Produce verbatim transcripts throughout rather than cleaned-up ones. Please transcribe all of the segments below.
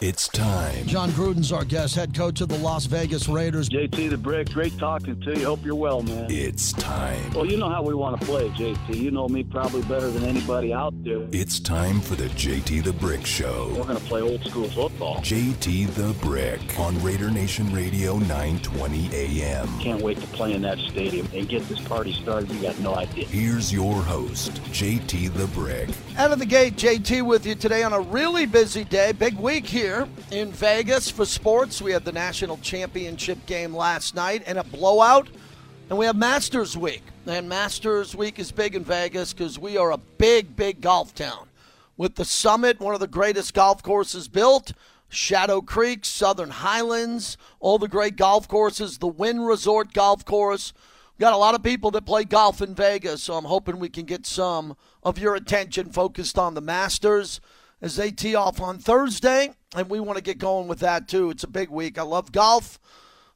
It's time. John Gruden's our guest, head coach of the Las Vegas Raiders. J T the Brick, great talking to you. Hope you're well, man. It's time. Well, you know how we want to play, J T. You know me probably better than anybody out there. It's time for the J T the Brick Show. We're going to play old school football. J T the Brick on Raider Nation Radio, nine twenty a.m. Can't wait to play in that stadium and get this party started. You got no idea. Here's your host, J T the Brick. Out of the gate, J T with you today on a really busy day. Big week here in Vegas for sports. We had the national championship game last night and a blowout. And we have Masters Week. And Masters Week is big in Vegas because we are a big, big golf town. With the Summit, one of the greatest golf courses built, Shadow Creek, Southern Highlands, all the great golf courses, the Wynn Resort Golf Course. We've got a lot of people that play golf in Vegas, so I'm hoping we can get some of your attention focused on the Masters as they tee off on Thursday, and we want to get going with that too. It's a big week. I love golf.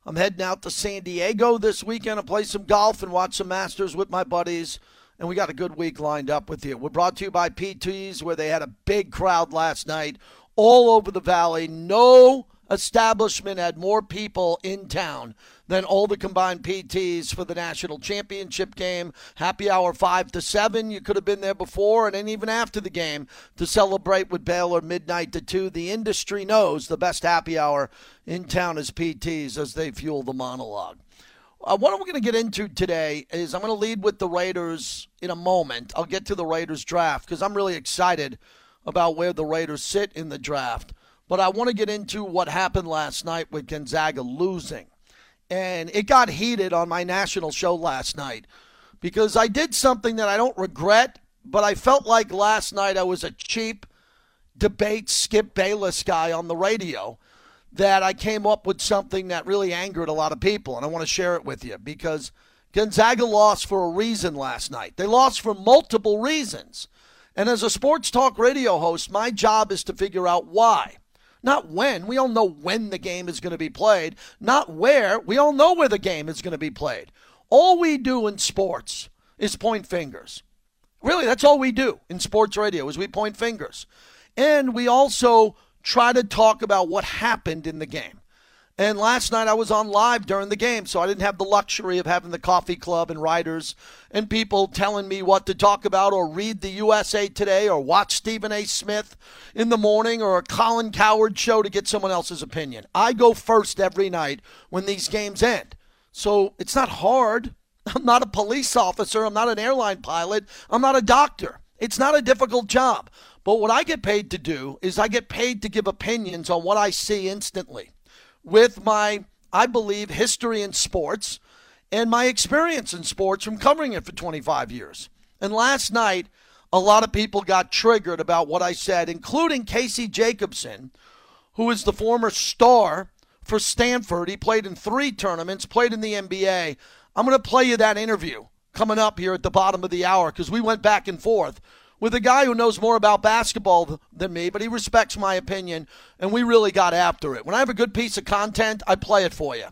I'm heading out to San Diego this weekend to play some golf and watch some Masters with my buddies, and we got a good week lined up with you. We're brought to you by P T's, where they had a big crowd last night all over the valley. No establishment had more people in town than all the combined P T's for the national championship game. Happy hour five to seven. You could have been there before and then even after the game to celebrate with Baylor midnight to two. The industry knows the best happy hour in town is P T's as they fuel the monologue. Uh, what we're going to get into today is I'm going to lead with the Raiders in a moment. I'll get to the Raiders draft because I'm really excited about where the Raiders sit in the draft. But I want to get into what happened last night with Gonzaga losing. And it got heated on my national show last night because I did something that I don't regret, but I felt like last night I was a cheap debate Skip Bayless guy on the radio, that I came up with something that really angered a lot of people, and I want to share it with you because Gonzaga lost for a reason last night. They lost for multiple reasons. And as a sports talk radio host, my job is to figure out why. Not when. We all know when the game is going to be played. Not where. We all know where the game is going to be played. All we do in sports is point fingers. Really, that's all we do in sports radio is we point fingers. And we also try to talk about what happened in the game. And last night I was on live during the game, so I didn't have the luxury of having the coffee club and writers and people telling me what to talk about or read the U S A Today or watch Stephen A. Smith in the morning or a Colin Cowherd show to get someone else's opinion. I go first every night when these games end. So it's not hard. I'm not a police officer. I'm not an airline pilot. I'm not a doctor. It's not a difficult job. But what I get paid to do is I get paid to give opinions on what I see instantly, with my, I believe, history in sports and my experience in sports from covering it for twenty-five years. And last night, a lot of people got triggered about what I said, including Casey Jacobson, who is the former star for Stanford. He played in three tournaments, played in the N B A. I'm going to play you that interview coming up here at the bottom of the hour because we went back and forth with a guy who knows more about basketball than me, but he respects my opinion, and we really got after it. When I have a good piece of content, I play it for you.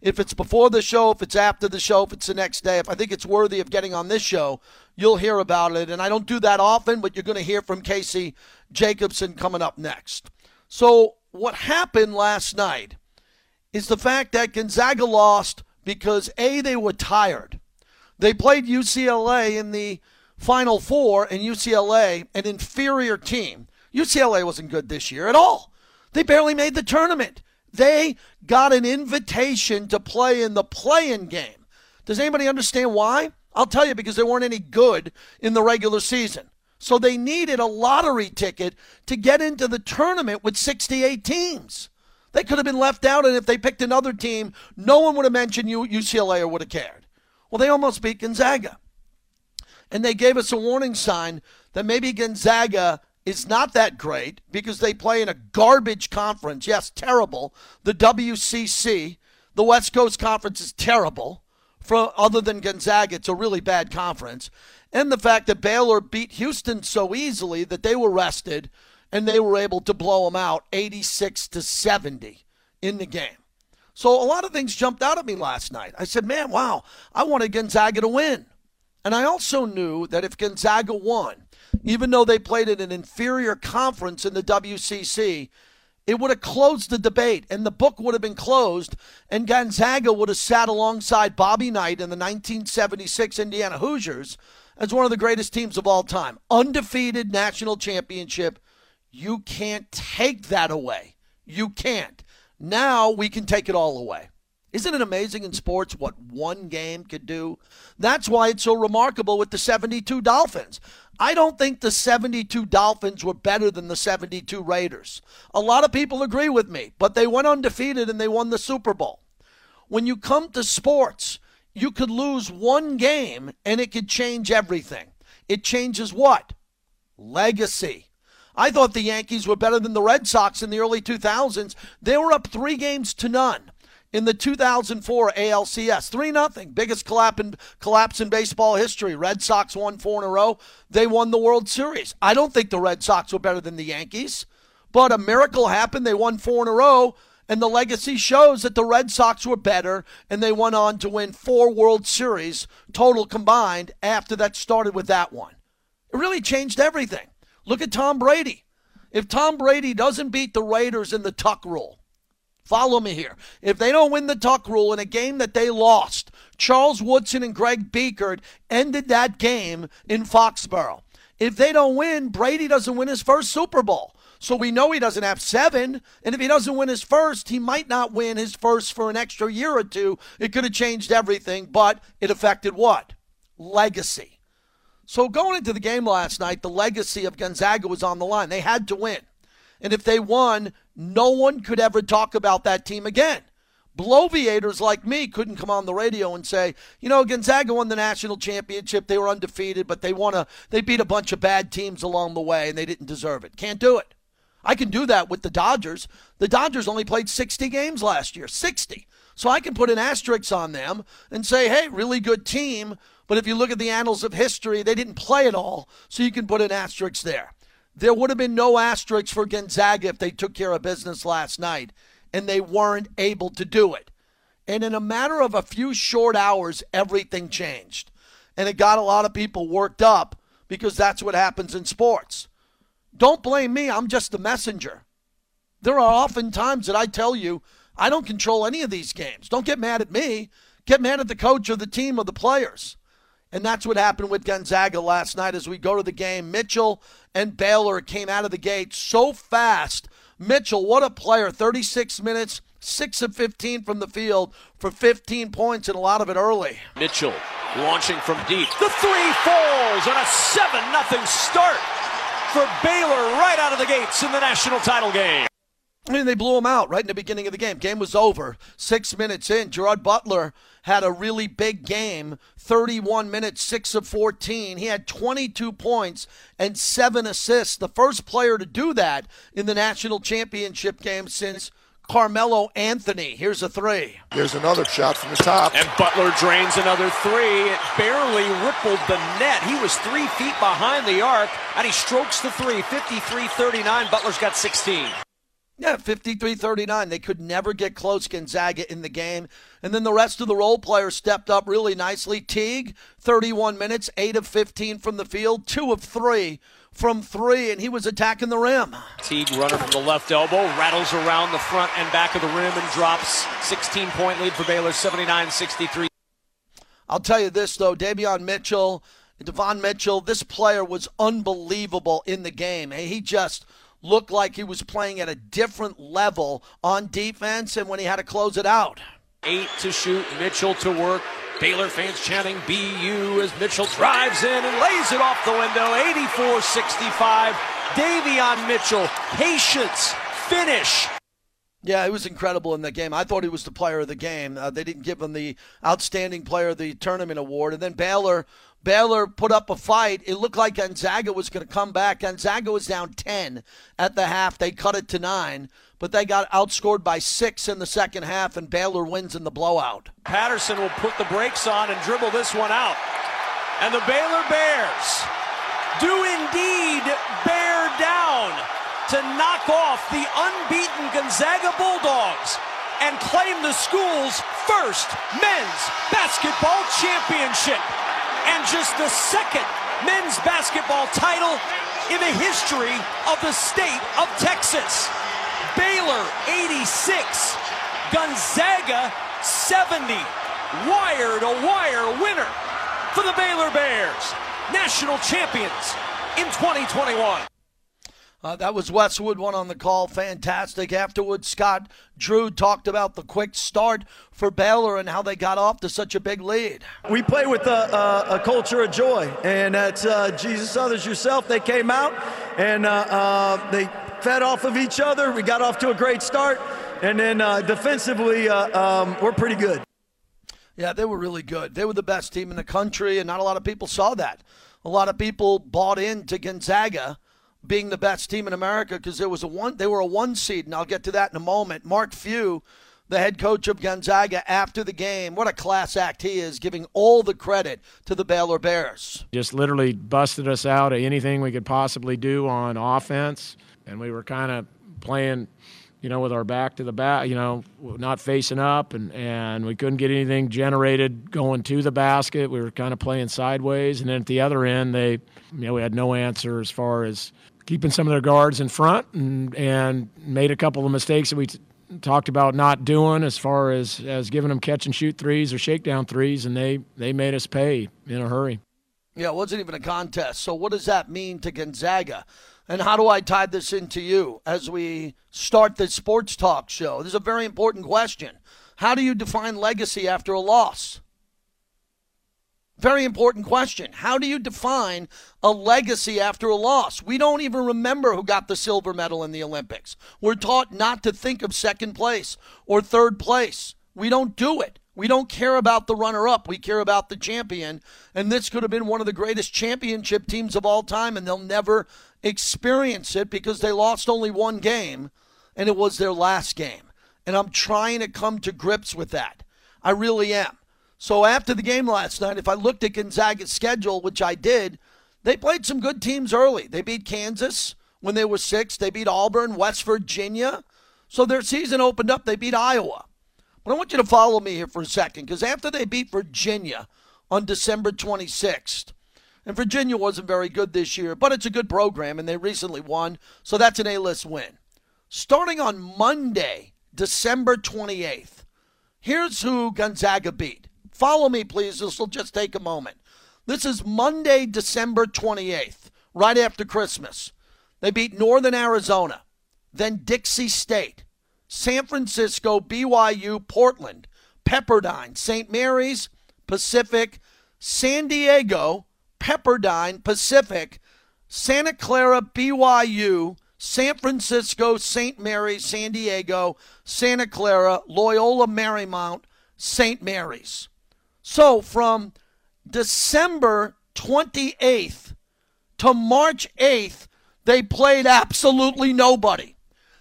If it's before the show, if it's after the show, if it's the next day, if I think it's worthy of getting on this show, you'll hear about it. And I don't do that often, but you're going to hear from Casey Jacobson coming up next. So what happened last night is the fact that Gonzaga lost because, A, they were tired. They played U C L A in the Final Four, and U C L A, an inferior team. U C L A wasn't good this year at all. They barely made the tournament. They got an invitation to play in the play-in game. Does anybody understand why? I'll tell you, because they weren't any good in the regular season. So they needed a lottery ticket to get into the tournament with sixty-eight teams. They could have been left out, and if they picked another team, no one would have mentioned U C L A or would have cared. Well, they almost beat Gonzaga. And they gave us a warning sign that maybe Gonzaga is not that great because they play in a garbage conference. Yes, terrible. The W C C, the West Coast Conference, is terrible. For, other than Gonzaga, it's a really bad conference. And the fact that Baylor beat Houston so easily that they were rested and they were able to blow them out eighty-six to seventy in the game. So a lot of things jumped out at me last night. I said, man, wow, I wanted Gonzaga to win. And I also knew that if Gonzaga won, even though they played in an inferior conference in the W C C, It would have closed the debate, and the book would have been closed, and Gonzaga would have sat alongside Bobby Knight and the nineteen seventy-six Indiana Hoosiers as one of the greatest teams of all time. Undefeated national championship. You can't take that away. You can't. Now we can take it all away. Isn't it amazing in sports what one game could do? That's why it's so remarkable with the seventy-two Dolphins. I don't think the seventy-two Dolphins were better than the seventy-two Raiders. A lot of people agree with me, but they went undefeated and they won the Super Bowl. When you come to sports, you could lose one game and it could change everything. It changes what? Legacy. I thought the Yankees were better than the Red Sox in the early two thousands. They were up three games to none in the two thousand four A L C S. three nothing. Biggest collapse in, collapse in baseball history. Red Sox won four in a row. They won the World Series. I don't think the Red Sox were better than the Yankees, but a miracle happened. They won four in a row, and the legacy shows that the Red Sox were better, and they went on to win four World Series total combined after that started with that one. It really changed everything. Look at Tom Brady. If Tom Brady doesn't beat the Raiders in the tuck rule, follow me here. If they don't win the tuck rule in a game that they lost, Charles Woodson and Greg Beekert ended that game in Foxborough. If they don't win, Brady doesn't win his first Super Bowl. So we know he doesn't have seven, and if he doesn't win his first, he might not win his first for an extra year or two. It could have changed everything, but it affected what? Legacy. So going into the game last night, the legacy of Gonzaga was on the line. They had to win. And if they won, no one could ever talk about that team again. Bloviators like me couldn't come on the radio and say, you know, Gonzaga won the national championship. They were undefeated, but they won a, they beat a bunch of bad teams along the way, and they didn't deserve it. Can't do it. I can do that with the Dodgers. The Dodgers only played sixty games last year, sixty. So I can put an asterisk on them and say, hey, really good team. But if you look at the annals of history, they didn't play at all, so you can put an asterisk there. There would have been no asterisk for Gonzaga if they took care of business last night, and they weren't able to do it. And in a matter of a few short hours, everything changed. And it got a lot of people worked up because that's what happens in sports. Don't blame me. I'm just the messenger. There are often times that I tell you, I don't control any of these games. Don't get mad at me. Get mad at the coach or the team or the players. And that's what happened with Gonzaga last night as we go to the game. Mitchell and Baylor came out of the gate so fast. Mitchell, what a player, thirty-six minutes, six of fifteen from the field for fifteen points and a lot of it early. Mitchell launching from deep. The three falls on a seven nothing start for Baylor right out of the gates in the national title game. I mean, they blew him out right in the beginning of the game. Game was over. Six minutes in, Gerard Butler had a really big game, thirty-one minutes, six of fourteen. He had twenty-two points and seven assists, the first player to do that in the national championship game since Carmelo Anthony. Here's a three. There's another shot from the top. And Butler drains another three. It barely rippled the net. He was three feet behind the arc, and he strokes the three, fifty-three thirty-nine. Butler's got sixteen. Yeah, fifty-three thirty-nine. They could never get close, Gonzaga, in the game. And then the rest of the role players stepped up really nicely. Teague, thirty-one minutes, eight of fifteen from the field, two of three from three, and he was attacking the rim. Teague, runner from the left elbow, rattles around the front and back of the rim and drops. sixteen-point lead for Baylor, seventy-nine sixty-three. I'll tell you this, though, Davion Mitchell, Devon Mitchell, this player was unbelievable in the game. He just looked like he was playing at a different level on defense and when he had to close it out. Eight to shoot, Mitchell to work. Baylor fans chanting B U as Mitchell drives in and lays it off the window, eighty-four sixty-five. Davion Mitchell, patience, finish. Yeah, he was incredible in the game. I thought he was the player of the game. Uh, they didn't give him the outstanding player of the tournament award. And then Baylor, Baylor put up a fight. It looked like Gonzaga was going to come back. Gonzaga was down ten at the half. They cut it to nine, but they got outscored by six in the second half, and Baylor wins in the blowout. Patterson will put the brakes on and dribble this one out. And the Baylor Bears do indeed bear down to knock off the unbeaten Gonzaga Bulldogs and claim the school's first men's basketball championship and just the second men's basketball title in the history of the state of Texas. Baylor eighty-six. Gonzaga, seventy. Wire-to-wire winner for the Baylor Bears. National champions in twenty twenty-one. Uh, that was Westwood, one on the call. Fantastic. Afterwards, Scott Drew talked about the quick start for Baylor and how they got off to such a big lead. We play with a, a, a culture of joy, and that's uh, Jesus, others, yourself. They came out, and uh, uh, they fed off of each other. We got off to a great start, and then uh, defensively, uh, um, we're pretty good. Yeah, they were really good. They were the best team in the country, and not a lot of people saw that. A lot of people bought into Gonzaga being the best team in America because there was a one, they were a one seed, and I'll get to that in a moment. Mark Few, the head coach of Gonzaga, after the game, what a class act he is, giving all the credit to the Baylor Bears. Just literally busted us out of anything we could possibly do on offense, and we were kind of playing, you know, with our back to the back, you know, not facing up, and, and we couldn't get anything generated going to the basket. We were kind of playing sideways, and then at the other end, they, you know, we had no answer as far as keeping some of their guards in front, and, and made a couple of mistakes that we t talked about not doing as far as, as giving them catch-and-shoot threes or shakedown threes, and they, they made us pay in a hurry. Yeah, it wasn't even a contest. So what does that mean to Gonzaga? And how do I tie this into you as we start this sports talk show? This is a very important question. How do you define legacy after a loss? Very important question. How do you define a legacy after a loss? We don't even remember who got the silver medal in the Olympics. We're taught not to think of second place or third place. We don't do it. We don't care about the runner-up. We care about the champion. And this could have been one of the greatest championship teams of all time, and they'll never experience it because they lost only one game, and it was their last game. And I'm trying to come to grips with that. I really am. So after the game last night, if I looked at Gonzaga's schedule, which I did, they played some good teams early. They beat Kansas when they were six. They beat Auburn, West Virginia. So their season opened up. They beat Iowa. But I want you to follow me here for a second, because after they beat Virginia on December twenty-sixth, and Virginia wasn't very good this year, but it's a good program, and they recently won, so that's an A-list win. Starting on Monday, December twenty-eighth, here's who Gonzaga beat. Follow me, please. This will just take a moment. This is Monday, December twenty-eighth, right after Christmas. They beat Northern Arizona, then Dixie State, San Francisco, B Y U, Portland, Pepperdine, Saint Mary's, Pacific, San Diego, Pepperdine, Pacific, Santa Clara, B Y U, San Francisco, Saint Mary's, San Diego, Santa Clara, Loyola Marymount, Saint Mary's. So from December twenty-eighth to March eighth, they played absolutely nobody.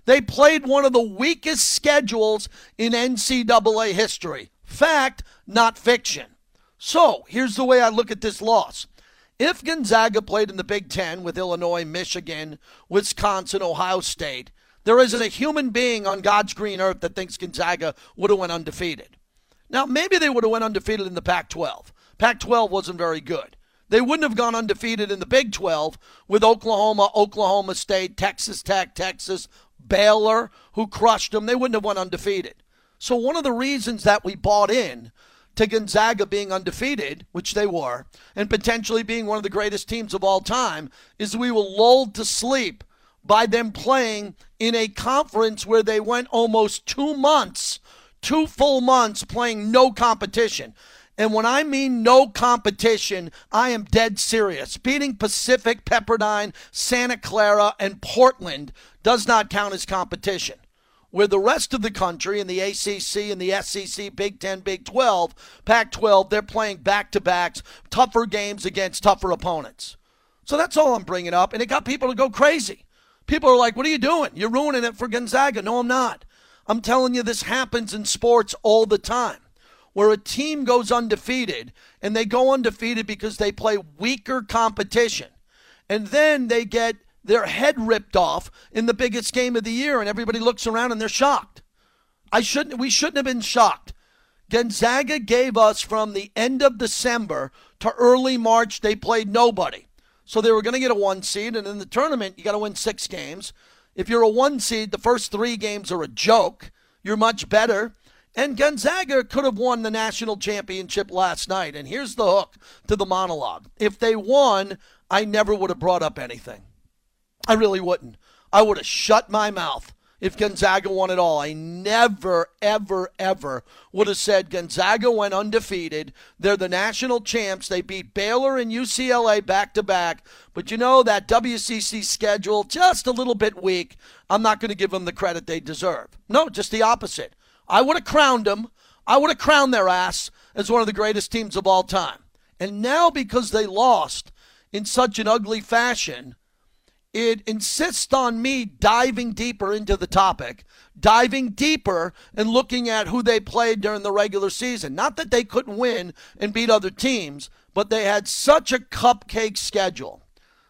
They played one of the weakest schedules in N C double A history. Fact, not fiction. So, here's the way I look at this loss. If Gonzaga played in the Big Ten with Illinois, Michigan, Wisconsin, Ohio State, there isn't a human being on God's green earth that thinks Gonzaga would have went undefeated. Now, maybe they would have went undefeated in the Pac twelve. Pac twelve wasn't very good. They wouldn't have gone undefeated in the Big twelve with Oklahoma, Oklahoma State, Texas Tech, Texas, Baylor, who crushed them. They wouldn't have went undefeated. So one of the reasons that we bought in to Gonzaga being undefeated, which they were, and potentially being one of the greatest teams of all time, is we were lulled to sleep by them playing in a conference where they went almost two months, two full months playing no competition. And when I mean no competition, I am dead serious. Beating Pacific, Pepperdine, Santa Clara, and Portland does not count as competition. Where the rest of the country, in the A C C, in the S E C, Big Ten, Big twelve, Pac twelve, they're playing back-to-backs, tougher games against tougher opponents. So that's all I'm bringing up, and it got people to go crazy. People are like, what are you doing? You're ruining it for Gonzaga. No, I'm not. I'm telling you, this happens in sports all the time, where a team goes undefeated, and they go undefeated because they play weaker competition. And then they get their head ripped off in the biggest game of the year, and everybody looks around and they're shocked. I shouldn't, we shouldn't have been shocked. Gonzaga gave us from the end of December to early March, they played nobody. So they were going to get a one seed, and in the tournament, you got to win six games. If you're a one seed, the first three games are a joke. You're much better. And Gonzaga could have won the national championship last night. And here's the hook to the monologue. If they won, I never would have brought up anything. I really wouldn't. I would have shut my mouth if Gonzaga won it all. I never, ever, ever would have said Gonzaga went undefeated. They're the national champs. They beat Baylor and U C L A back-to-back. But, you know, that W C C schedule, just a little bit weak. I'm not going to give them the credit they deserve. No, just the opposite. I would have crowned them. I would have crowned their ass as one of the greatest teams of all time. And now, because they lost in such an ugly fashion, it insists on me diving deeper into the topic, diving deeper and looking at who they played during the regular season. Not that they couldn't win and beat other teams, but they had such a cupcake schedule.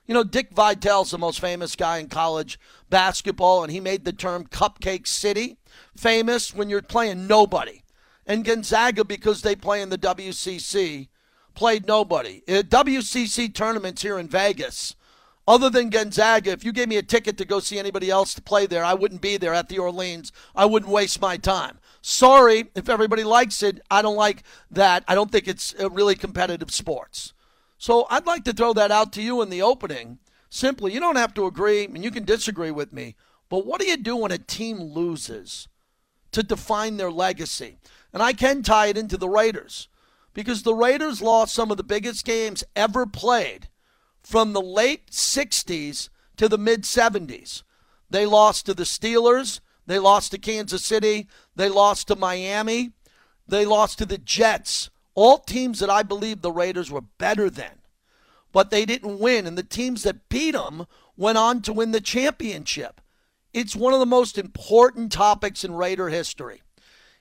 You know, Dick Vitale's the most famous guy in college basketball, and he made the term Cupcake City famous when you're playing nobody. And Gonzaga, because they play in the W C C, played nobody. W C C tournaments here in Vegas, other than Gonzaga, if you gave me a ticket to go see anybody else to play there, I wouldn't be there at the Orleans. I wouldn't waste my time. Sorry if everybody likes it. I don't like that. I don't think it's really competitive sports. So I'd like to throw that out to you in the opening. Simply, you don't have to agree, and you can disagree with me, but what do you do when a team loses to define their legacy? And I can tie it into the Raiders, because the Raiders lost some of the biggest games ever played from the late sixties to the mid-seventies. They lost to the Steelers. They lost to Kansas City. They lost to Miami. They lost to the Jets. All teams that I believe the Raiders were better than, but they didn't win. And the teams that beat them went on to win the championship. It's one of the most important topics in Raider history,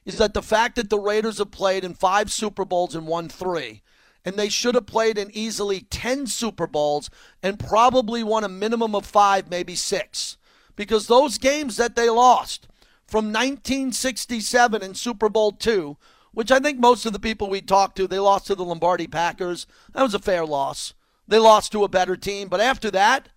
is that the fact that the Raiders have played in five Super Bowls and won three, and they should have played in easily ten Super Bowls and probably won a minimum of five, maybe six, because those games that they lost from nineteen sixty-seven in Super Bowl two, which I think most of the people we talked to, they lost to the Lombardi Packers. That was a fair loss. They lost to a better team. But after that,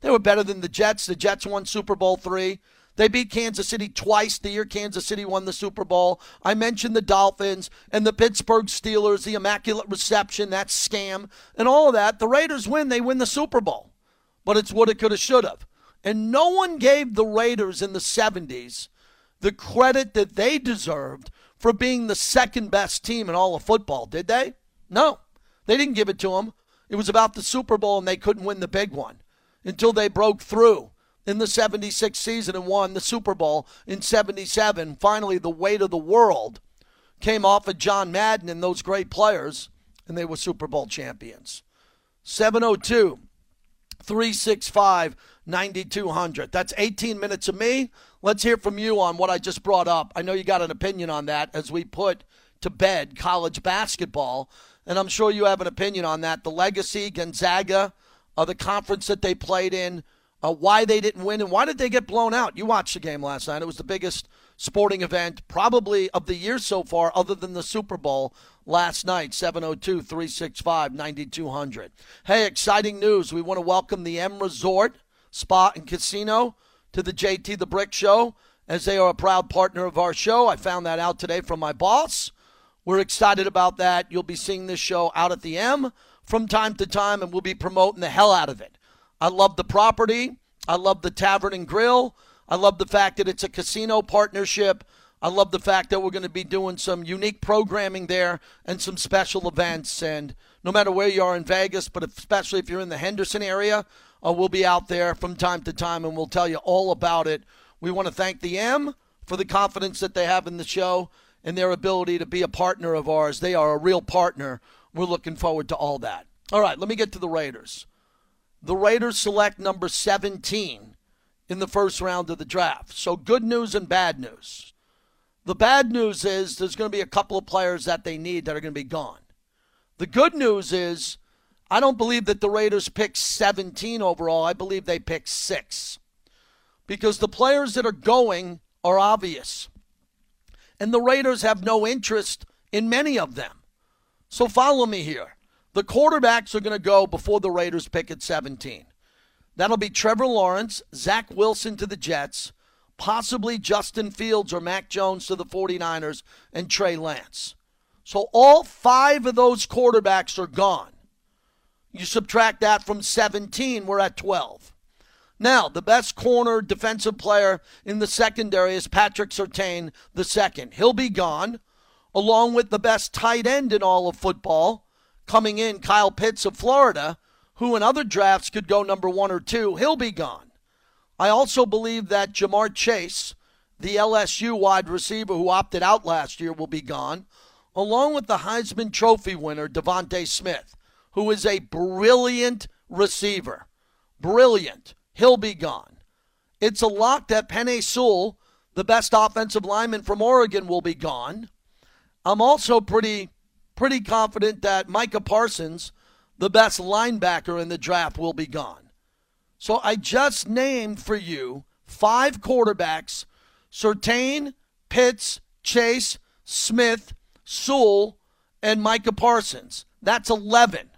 they were better than the Jets. The Jets won Super Bowl three. They beat Kansas City twice the year Kansas City won the Super Bowl. I mentioned the Dolphins and the Pittsburgh Steelers, the Immaculate Reception, that scam, and all of that. The Raiders win. They win the Super Bowl. But it's woulda, coulda, shoulda. And no one gave the Raiders in the seventies the credit that they deserved for being the second best team in all of football, did they? No, they didn't give it to them. It was about the Super Bowl, and they couldn't win the big one until they broke through in the seventy-six season and won the Super Bowl in seventy-seven. Finally, the weight of the world came off of John Madden and those great players, and they were Super Bowl champions. seven oh two, three six five, nine two hundred. That's eighteen minutes of me. Let's hear from you on what I just brought up. I know you got an opinion on that as we put to bed college basketball, and I'm sure you have an opinion on that. The legacy, Gonzaga, uh, the conference that they played in, uh, why they didn't win, and why did they get blown out? You watched the game last night. It was the biggest sporting event probably of the year so far, other than the Super Bowl last night. Seven oh two, three six five, nine two hundred. Hey, exciting news. We want to welcome the M Resort Spa and Casino to the J T the Brick Show, as they are a proud partner of our show. I found that out today from my boss. We're excited about that. You'll be seeing this show out at the M from time to time, and we'll be promoting the hell out of it. I love the property. I love the Tavern and Grill. I love the fact that it's a casino partnership. I love the fact that we're going to be doing some unique programming there and some special events. And no matter where you are in Vegas, but especially if you're in the Henderson area, uh, we'll be out there from time to time, and we'll tell you all about it. We want to thank the M for the confidence that they have in the show and their ability to be a partner of ours. They are a real partner. We're looking forward to all that. All right, let me get to the Raiders. The Raiders select number seventeen in the first round of the draft. So good news and bad news. The bad news is there's going to be a couple of players that they need that are going to be gone. The good news is I don't believe that the Raiders pick seventeen overall. I believe they pick six, because the players that are going are obvious, and the Raiders have no interest in many of them. So follow me here. The quarterbacks are going to go before the Raiders pick at seventeen. That'll be Trevor Lawrence, Zach Wilson to the Jets, possibly Justin Fields or Mac Jones to the 49ers, and Trey Lance. So all five of those quarterbacks are gone. You subtract that from seventeen, we're at twelve. Now, the best corner defensive player in the secondary is Patrick Surtain the second. He'll be gone, along with the best tight end in all of football, coming in, Kyle Pitts of Florida, who in other drafts could go number one or two. He'll be gone. I also believe that Jamar Chase, the L S U wide receiver who opted out last year, will be gone, along with the Heisman Trophy winner, Devontae Smith, who is a brilliant receiver. Brilliant. He'll be gone. It's a lock that Penei Sewell, the best offensive lineman from Oregon, will be gone. I'm also pretty, pretty confident that Micah Parsons, the best linebacker in the draft, will be gone. So I just named for you five quarterbacks: Surtain, Pitts, Chase, Smith, Sewell, and Micah Parsons. That's eleven.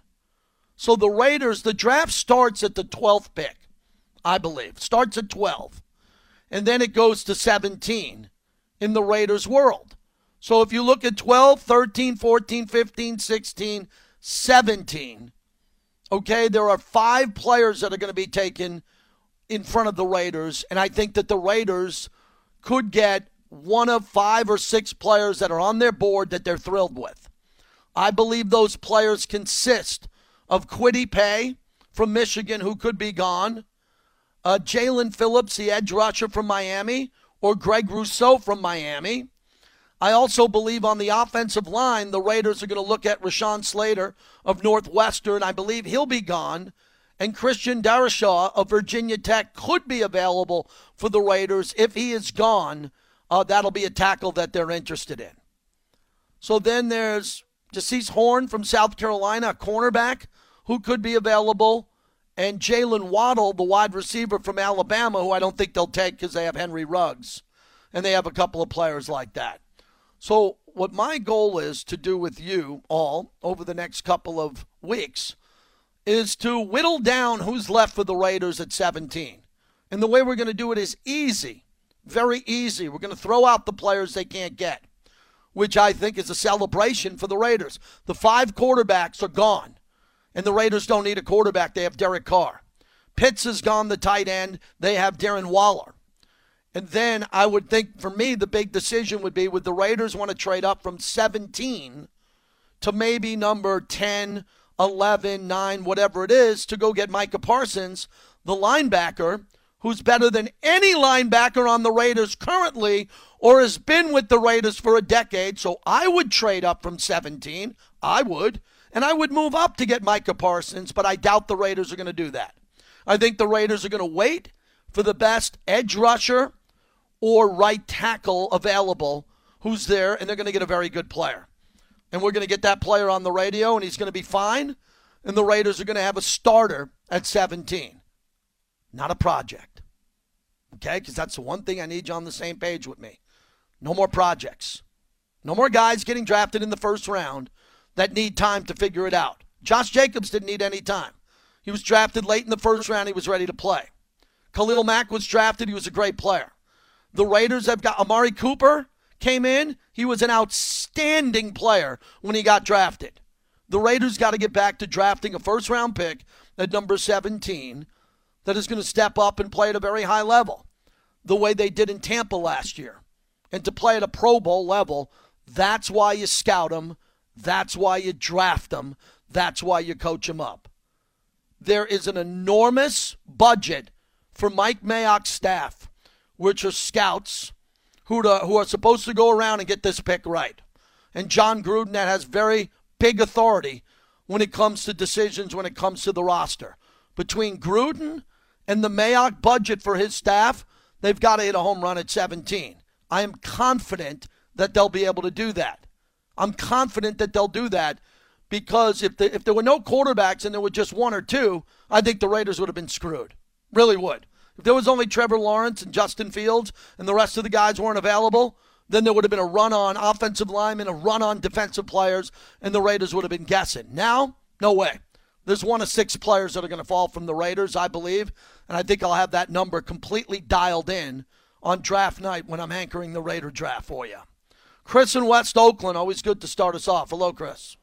So the Raiders, the draft starts at the twelfth pick, I believe. Starts at twelve. And then it goes to seventeen in the Raiders' world. So if you look at twelve, thirteen, fourteen, fifteen, sixteen, seventeen, okay, there are five players that are going to be taken in front of the Raiders, and I think that the Raiders could get one of five or six players that are on their board that they're thrilled with. I believe those players consist of Kwity Paye from Michigan, who could be gone, uh, Jalen Phillips, the edge rusher from Miami, or Greg Rousseau from Miami. I also believe on the offensive line, the Raiders are going to look at Rashawn Slater of Northwestern. I believe he'll be gone. And Christian Darrisaw of Virginia Tech could be available for the Raiders. If he is gone, uh, that'll be a tackle that they're interested in. So then there's Jaycees Horn from South Carolina, a cornerback who could be available. And Jaylen Waddle, the wide receiver from Alabama, who I don't think they'll take because they have Henry Ruggs. And they have a couple of players like that. So what my goal is to do with you all over the next couple of weeks is to whittle down who's left for the Raiders at seventeen. And the way we're going to do it is easy, very easy. We're going to throw out the players they can't get, which I think is a celebration for the Raiders. The five quarterbacks are gone, and the Raiders don't need a quarterback. They have Derek Carr. Pitts is gone, the tight end. They have Darren Waller. And then I would think, for me, the big decision would be, would the Raiders want to trade up from seventeen to maybe number ten, eleven, nine, whatever it is, to go get Micah Parsons, the linebacker, who's better than any linebacker on the Raiders currently or has been with the Raiders for a decade. So I would trade up from seventeen. I would. And I would move up to get Micah Parsons, but I doubt the Raiders are going to do that. I think the Raiders are going to wait for the best edge rusher or right tackle available who's there, and they're going to get a very good player. And we're going to get that player on the radio, and he's going to be fine, and the Raiders are going to have a starter at seventeen. Not a project, okay, because that's the one thing I need you on the same page with me. No more projects. No more guys getting drafted in the first round that need time to figure it out. Josh Jacobs didn't need any time. He was drafted late in the first round. He was ready to play. Khalil Mack was drafted. He was a great player. The Raiders have got Amari Cooper came in. He was an outstanding player when he got drafted. The Raiders got to get back to drafting a first-round pick at number seventeen that is going to step up and play at a very high level, the way they did in Tampa last year. And to play at a Pro Bowl level, that's why you scout them. That's why you draft them. That's why you coach them up. There is an enormous budget for Mike Mayock's staff, which are scouts who, to, who are supposed to go around and get this pick right. And John Gruden, that has very big authority when it comes to decisions, when it comes to the roster. Between Gruden and the Mayock budget for his staff, they've got to hit a home run at seventeen. I am confident that they'll be able to do that. I'm confident that they'll do that because if, the, if there were no quarterbacks and there were just one or two, I think the Raiders would have been screwed. Really would. If there was only Trevor Lawrence and Justin Fields and the rest of the guys weren't available, then there would have been a run on offensive linemen, a run on defensive players, and the Raiders would have been guessing. Now, no way. There's one of six players that are going to fall from the Raiders, I believe, and I think I'll have that number completely dialed in on draft night when I'm anchoring the Raider draft for you. Chris in West Oakland, always good to start us off. Hello, Chris.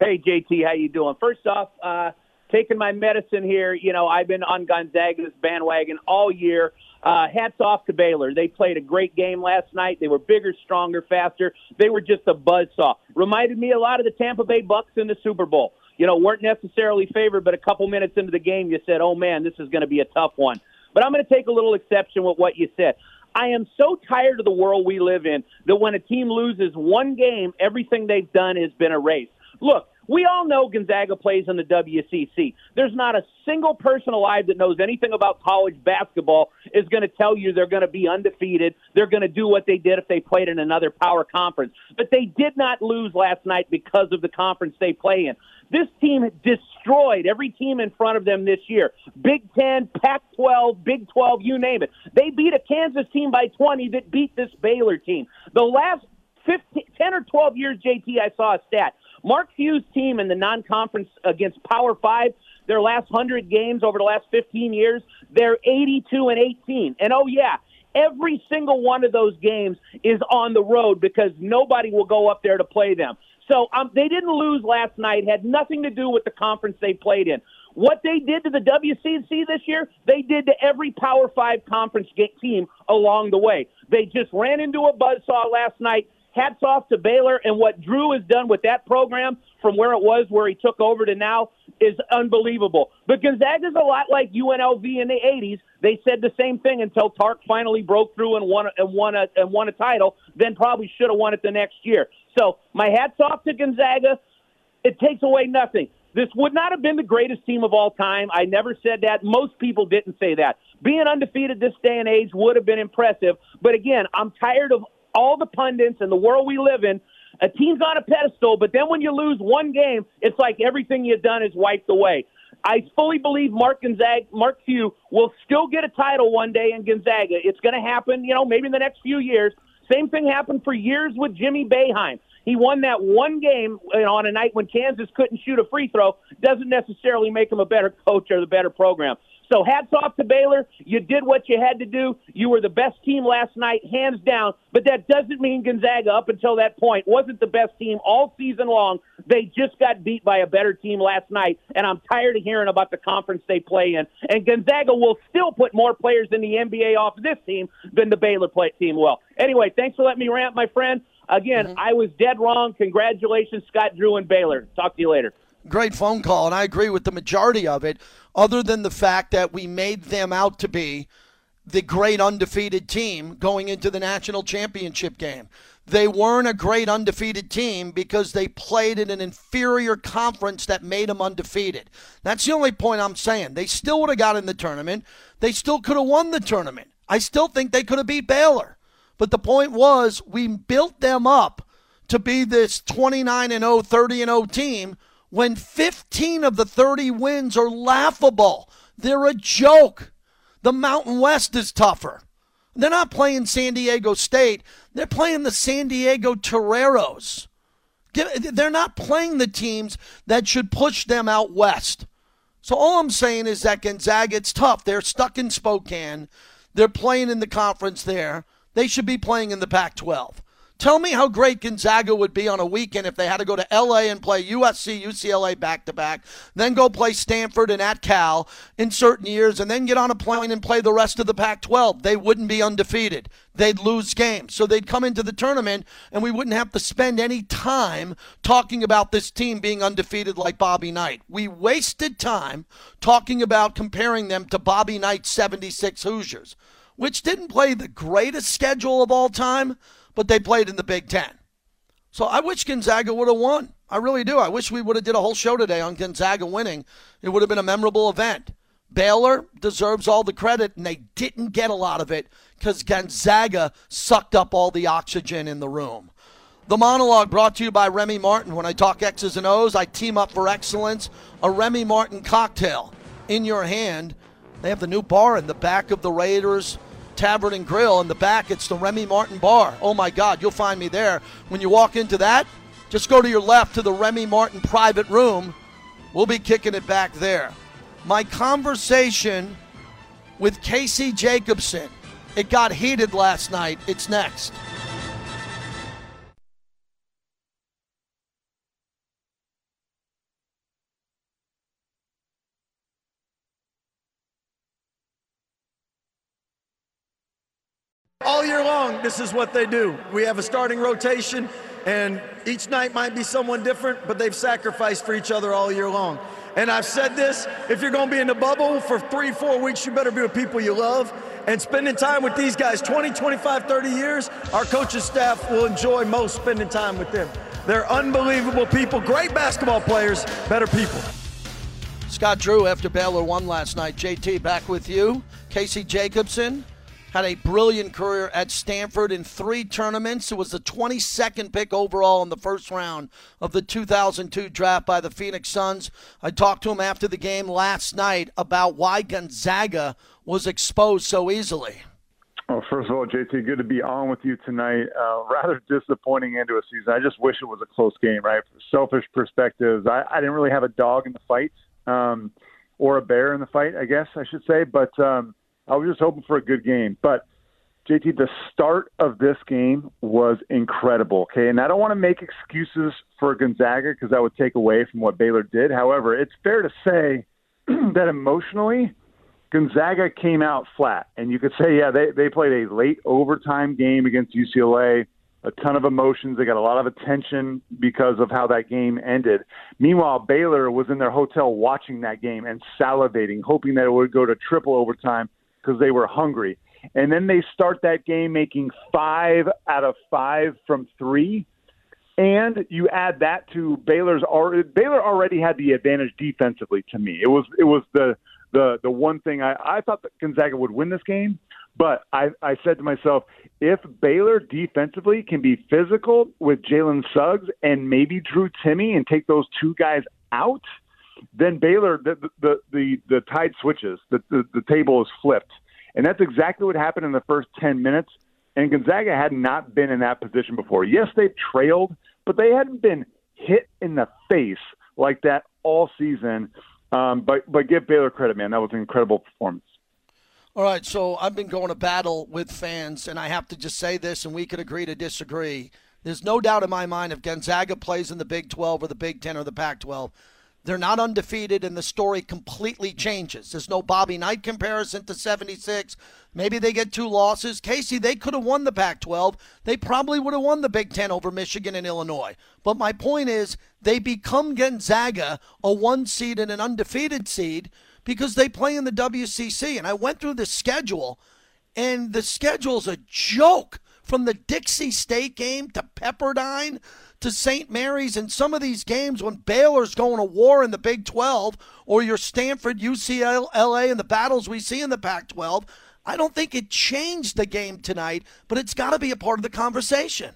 Hey, J T, how you doing? First off, uh, taking my medicine here, you know, I've been on Gonzaga's bandwagon all year. Uh, hats off to Baylor. They played a great game last night. They were bigger, stronger, faster. They were just a buzzsaw. Reminded me a lot of the Tampa Bay Bucks in the Super Bowl. You know, weren't necessarily favored, but a couple minutes into the game you said, oh, man, this is going to be a tough one. But I'm going to take a little exception with what you said. I am so tired of the world we live in that when a team loses one game, everything they've done has been erased. Look, we all know Gonzaga plays in the W C C. There's not a single person alive that knows anything about college basketball is going to tell you they're going to be undefeated. They're going to do what they did if they played in another power conference. But they did not lose last night because of the conference they play in. This team destroyed every team in front of them this year. Big Ten, Pac twelve, Big twelve, you name it. They beat a Kansas team by twenty that beat this Baylor team. The last fifteen, ten or twelve years, J T, I saw a stat. Mark Few's team in the non-conference against Power Five, their last one hundred games over the last fifteen years, they're eighty-two and eighteen. And, oh, yeah, every single one of those games is on the road because nobody will go up there to play them. So um, they didn't lose last night, had nothing to do with the conference they played in. What they did to the W C C this year, they did to every Power Five conference team along the way. They just ran into a buzzsaw last night. Hats off to Baylor, and what Drew has done with that program from where it was, where he took over to now, is unbelievable. But Gonzaga's a lot like U N L V in the eighties. They said the same thing until Tark finally broke through and won, and won, a, and won a title, then probably should have won it the next year. So my hat's off to Gonzaga. It takes away nothing. This would not have been the greatest team of all time. I never said that. Most people didn't say that. Being undefeated this day and age would have been impressive. But, again, I'm tired of all the pundits and the world we live in. A team's on a pedestal, but then when you lose one game, it's like everything you've done is wiped away. I fully believe Mark Gonzaga, Mark Few will still get a title one day in Gonzaga. It's going to happen, you know, maybe in the next few years. Same thing happened for years with Jimmy Boeheim. He won that one game on a night when Kansas couldn't shoot a free throw. Doesn't necessarily make him a better coach or the better program. So hats off to Baylor. You did what you had to do. You were the best team last night, hands down. But that doesn't mean Gonzaga, up until that point, wasn't the best team all season long. They just got beat by a better team last night, and I'm tired of hearing about the conference they play in. And Gonzaga will still put more players in the N B A off this team than the Baylor play team will. Anyway, thanks for letting me rant, my friend. Again, mm-hmm. I was dead wrong. Congratulations, Scott Drew and Baylor. Talk to you later. Great phone call, and I agree with the majority of it, other than the fact that we made them out to be the great undefeated team going into the national championship game. They weren't a great undefeated team because they played in an inferior conference that made them undefeated. That's the only point I'm saying. They still would have got in the tournament. They still could have won the tournament. I still think they could have beat Baylor. But the point was, we built them up to be this twenty-nine and oh, thirty and oh team, when fifteen of the thirty wins are laughable. They're a joke. The Mountain West is tougher. They're not playing San Diego State. They're playing the San Diego Toreros. They're not playing the teams that should push them out west. So all I'm saying is that Gonzaga, it's tough. They're stuck in Spokane. They're playing in the conference there. They should be playing in the Pac twelve. Tell me how great Gonzaga would be on a weekend if they had to go to L A and play U S C, U C L A back-to-back, then go play Stanford and at Cal in certain years, and then get on a plane and play the rest of the Pac twelve. They wouldn't be undefeated. They'd lose games. So they'd come into the tournament, and we wouldn't have to spend any time talking about this team being undefeated like Bobby Knight. We wasted time talking about comparing them to Bobby Knight's seventy-six Hoosiers, which didn't play the greatest schedule of all time, but they played in the Big Ten. So I wish Gonzaga would have won. I really do. I wish we would have did a whole show today on Gonzaga winning. It would have been a memorable event. Baylor deserves all the credit, and they didn't get a lot of it because Gonzaga sucked up all the oxygen in the room. The monologue brought to you by Remy Martin. When I talk X's and O's, I team up for excellence. A Remy Martin cocktail in your hand. They have the new bar in the back of the Raiders Tavern and Grill. In the back, it's the Remy Martin Bar. Oh, my God, you'll find me there. When you walk into that, just go to your left to the Remy Martin private room. We'll be kicking it back there. My conversation with Casey Jacobson, it got heated last night. It's next. All year long, this is what they do. We have a starting rotation, and each night might be someone different, but they've sacrificed for each other all year long. And I've said this, if you're going to be in the bubble for three, four weeks, you better be with people you love. And spending time with these guys, twenty, twenty-five, thirty years, our coaching staff will enjoy most spending time with them. They're unbelievable people, great basketball players, better people. Scott Drew after Baylor won last night. J T, back with you. Casey Jacobson had a brilliant career at Stanford in three tournaments. It was the twenty-second pick overall in the first round of the two thousand two draft by the Phoenix Suns. I talked to him after the game last night about why Gonzaga was exposed so easily. Well, first of all, J T, good to be on with you tonight. Uh, rather disappointing end to a season. I just wish it was a close game, right? From selfish perspectives, I, I didn't really have a dog in the fight, um, or a bear in the fight, I guess I should say, but um, I was just hoping for a good game. But, J T, the start of this game was incredible, okay? And I don't want to make excuses for Gonzaga because that would take away from what Baylor did. However, it's fair to say that emotionally, Gonzaga came out flat. And you could say, yeah, they, they played a late overtime game against U C L A, a ton of emotions. They got a lot of attention because of how that game ended. Meanwhile, Baylor was in their hotel watching that game and salivating, hoping that it would go to triple overtime, because they were hungry. And then they start that game making five out of five from three. And you add that to Baylor's – Baylor already had the advantage defensively to me. It was it was the the, the one thing I, – I thought that Gonzaga would win this game. But I, I said to myself, if Baylor defensively can be physical with Jalen Suggs and maybe Drew Timme and take those two guys out – then Baylor, the the, the, the tide switches, the, the the table is flipped. And that's exactly what happened in the first ten minutes. And Gonzaga had not been in that position before. Yes, they trailed, but they hadn't been hit in the face like that all season. Um, but, but give Baylor credit, man. That was an incredible performance. All right, so I've been going to battle with fans, and I have to just say this, and we could agree to disagree. There's no doubt in my mind if Gonzaga plays in the Big twelve or the Big Ten or the Pac twelve, they're not undefeated, and the story completely changes. There's no Bobby Knight comparison to seventy-six. Maybe they get two losses. Casey, they could have won the Pac twelve. They probably would have won the Big Ten over Michigan and Illinois. But my point is they become Gonzaga, a one seed and an undefeated seed, because they play in the W C C. And I went through the schedule, and the schedule's a joke. From the Dixie State game to Pepperdine to Saint Mary's, and some of these games when Baylor's going to war in the Big twelve or your Stanford, U C L A, and the battles we see in the Pac twelve, I don't think it changed the game tonight, but it's got to be a part of the conversation.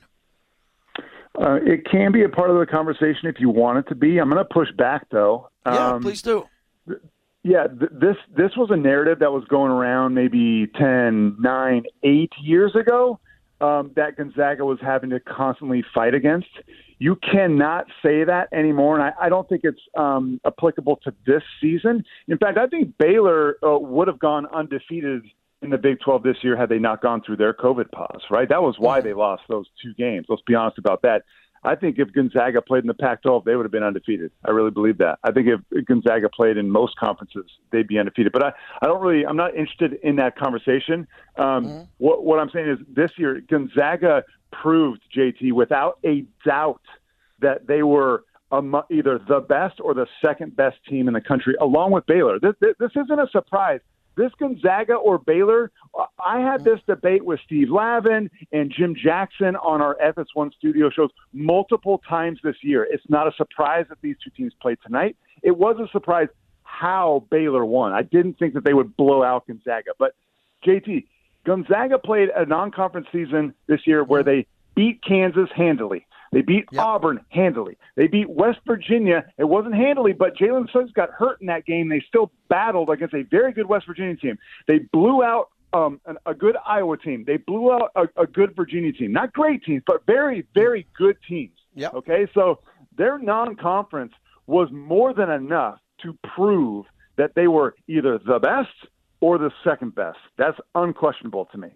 Uh, it can be a part of the conversation if you want it to be. I'm going to push back, though. Um, yeah, please do. Th- Yeah, th- this this was a narrative that was going around maybe ten, nine, eight years ago. Um, that Gonzaga was having to constantly fight against. You cannot say that anymore, and I, I don't think it's um, applicable to this season. In fact, I think Baylor uh, would have gone undefeated in the Big twelve this year had they not gone through their COVID pause, right? That was why they lost those two games. Let's be honest about that. I think if Gonzaga played in the Pac twelve, they would have been undefeated. I really believe that. I think if Gonzaga played in most conferences, they'd be undefeated. But I, I don't really – I'm not interested in that conversation. Um, mm-hmm. what, what I'm saying is this year, Gonzaga proved, J T, without a doubt that they were um, either the best or the second-best team in the country, along with Baylor. This, this, this isn't a surprise. This Gonzaga or Baylor, I had this debate with Steve Lavin and Jim Jackson on our F S one studio shows multiple times this year. It's not a surprise that these two teams played tonight. It was a surprise how Baylor won. I didn't think that they would blow out Gonzaga. But, J T, Gonzaga played a non-conference season this year where they beat Kansas handily. They beat yep. Auburn handily. They beat West Virginia. It wasn't handily, but Jalen Suggs got hurt in that game. They still battled against a very good West Virginia team. They blew out um, an, a good Iowa team. They blew out a, a good Virginia team. Not great teams, but very, very good teams. Yep. Okay, so their non-conference was more than enough to prove that they were either the best or the second best. That's unquestionable to me.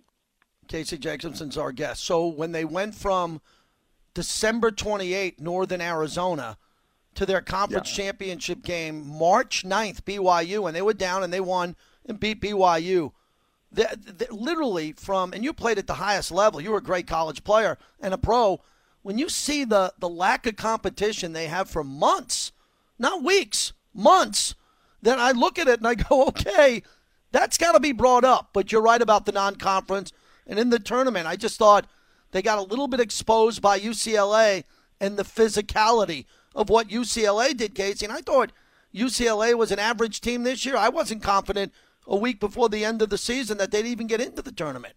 Casey Jacobson's our guest. So when they went from December twenty-eighth, Northern Arizona, to their conference yeah. championship game, March ninth, B Y U, and they were down and they won and beat B Y U. They, they, literally from, and you played at the highest level. You were a great college player and a pro. When you see the, the lack of competition they have for months, not weeks, months, then I look at it and I go, okay, that's got to be brought up. But you're right about the non-conference. And in the tournament, I just thought they got a little bit exposed by U C L A and the physicality of what U C L A did, Casey. And I thought U C L A was an average team this year. I wasn't confident a week before the end of the season that they'd even get into the tournament.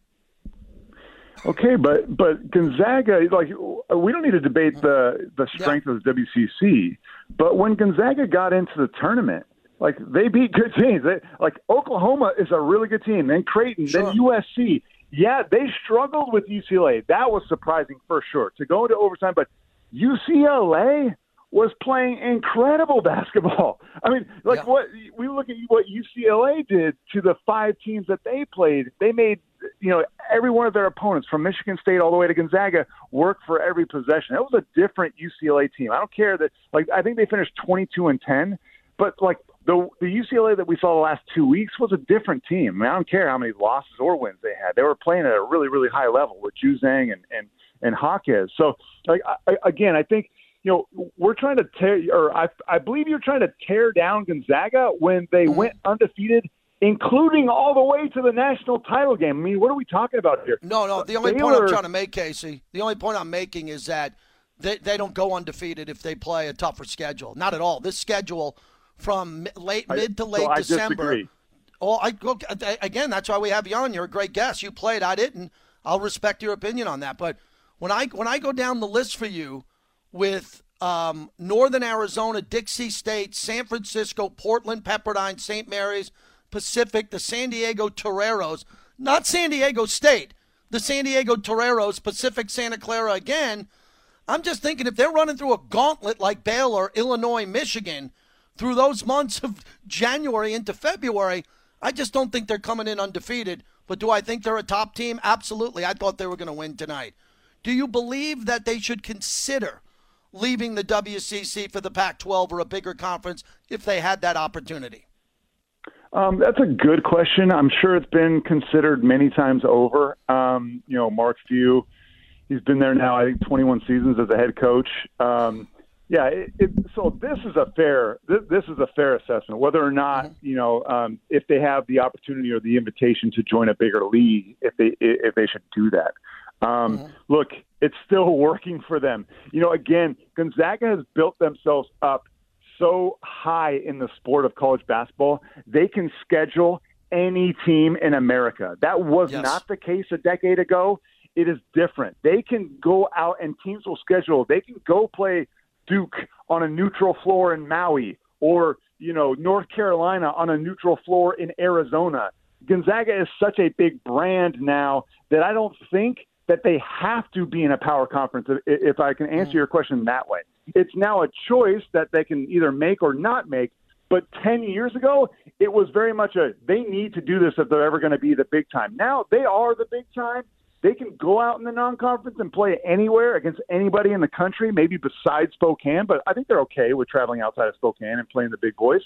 Okay, but but Gonzaga, like, we don't need to debate the, the strength yeah. of the W C C, but when Gonzaga got into the tournament, like, they beat good teams. They, like, Oklahoma is a really good team, then Creighton, sure. then U S C. Yeah, they struggled with U C L A. That was surprising for sure, to go into overtime. But U C L A was playing incredible basketball. I mean, like, yeah. what we look at what U C L A did to the five teams that they played. They made, you know, every one of their opponents, from Michigan State all the way to Gonzaga, work for every possession. That was a different U C L A team. I don't care that, like, I think they finished twenty-two and ten, but, like, the the U C L A that we saw the last two weeks was a different team. I mean, I don't care how many losses or wins they had. They were playing at a really, really high level with Juzang and, and, and Hawkes. So, like, I, again, I think, you know, we're trying to tear, or I, I believe you're trying to tear down Gonzaga when they went undefeated, including all the way to the national title game. I mean, what are we talking about here? No, no, the only Baylor, point I'm trying to make, Casey, the only point I'm making is that they, they don't go undefeated if they play a tougher schedule. Not at all. This schedule from late I, mid to late so I December. Disagree. Oh, I look, again, that's why we have you on. You're a great guest. You played. I didn't. I'll respect your opinion on that. But when I when I go down the list for you, with um, Northern Arizona, Dixie State, San Francisco, Portland, Pepperdine, Saint Mary's, Pacific, the San Diego Toreros, not San Diego State, the San Diego Toreros, Pacific, Santa Clara again. I'm just thinking, if they're running through a gauntlet like Baylor, Illinois, Michigan, through those months of January into February, I just don't think they're coming in undefeated. But do I think they're a top team? Absolutely. I thought they were going to win tonight. Do you believe that they should consider leaving the W C C for the Pac twelve or a bigger conference if they had that opportunity? Um, that's a good question. I'm sure it's been considered many times over. Um, you know, Mark Few, he's been there now, I think, twenty-one seasons as a head coach. Um, yeah, it, it, so this is a fair this, this is a fair assessment, whether or not, mm-hmm. you know, um, if they have the opportunity or the invitation to join a bigger league, if they if they should do that. Um, mm-hmm. Look, it's still working for them. You know, again, Gonzaga has built themselves up so high in the sport of college basketball, they can schedule any team in America. That was yes. not the case a decade ago. It is different. They can go out and teams will schedule. They can go play Duke on a neutral floor in Maui, or, you know, North Carolina on a neutral floor in Arizona. Gonzaga is such a big brand now that I don't think – that they have to be in a power conference, if I can answer your question that way. It's now a choice that they can either make or not make, but ten years ago, it was very much a, they need to do this if they're ever going to be the big time. Now, they are the big time. They can go out in the non-conference and play anywhere against anybody in the country, maybe besides Spokane, but I think they're okay with traveling outside of Spokane and playing the big boys.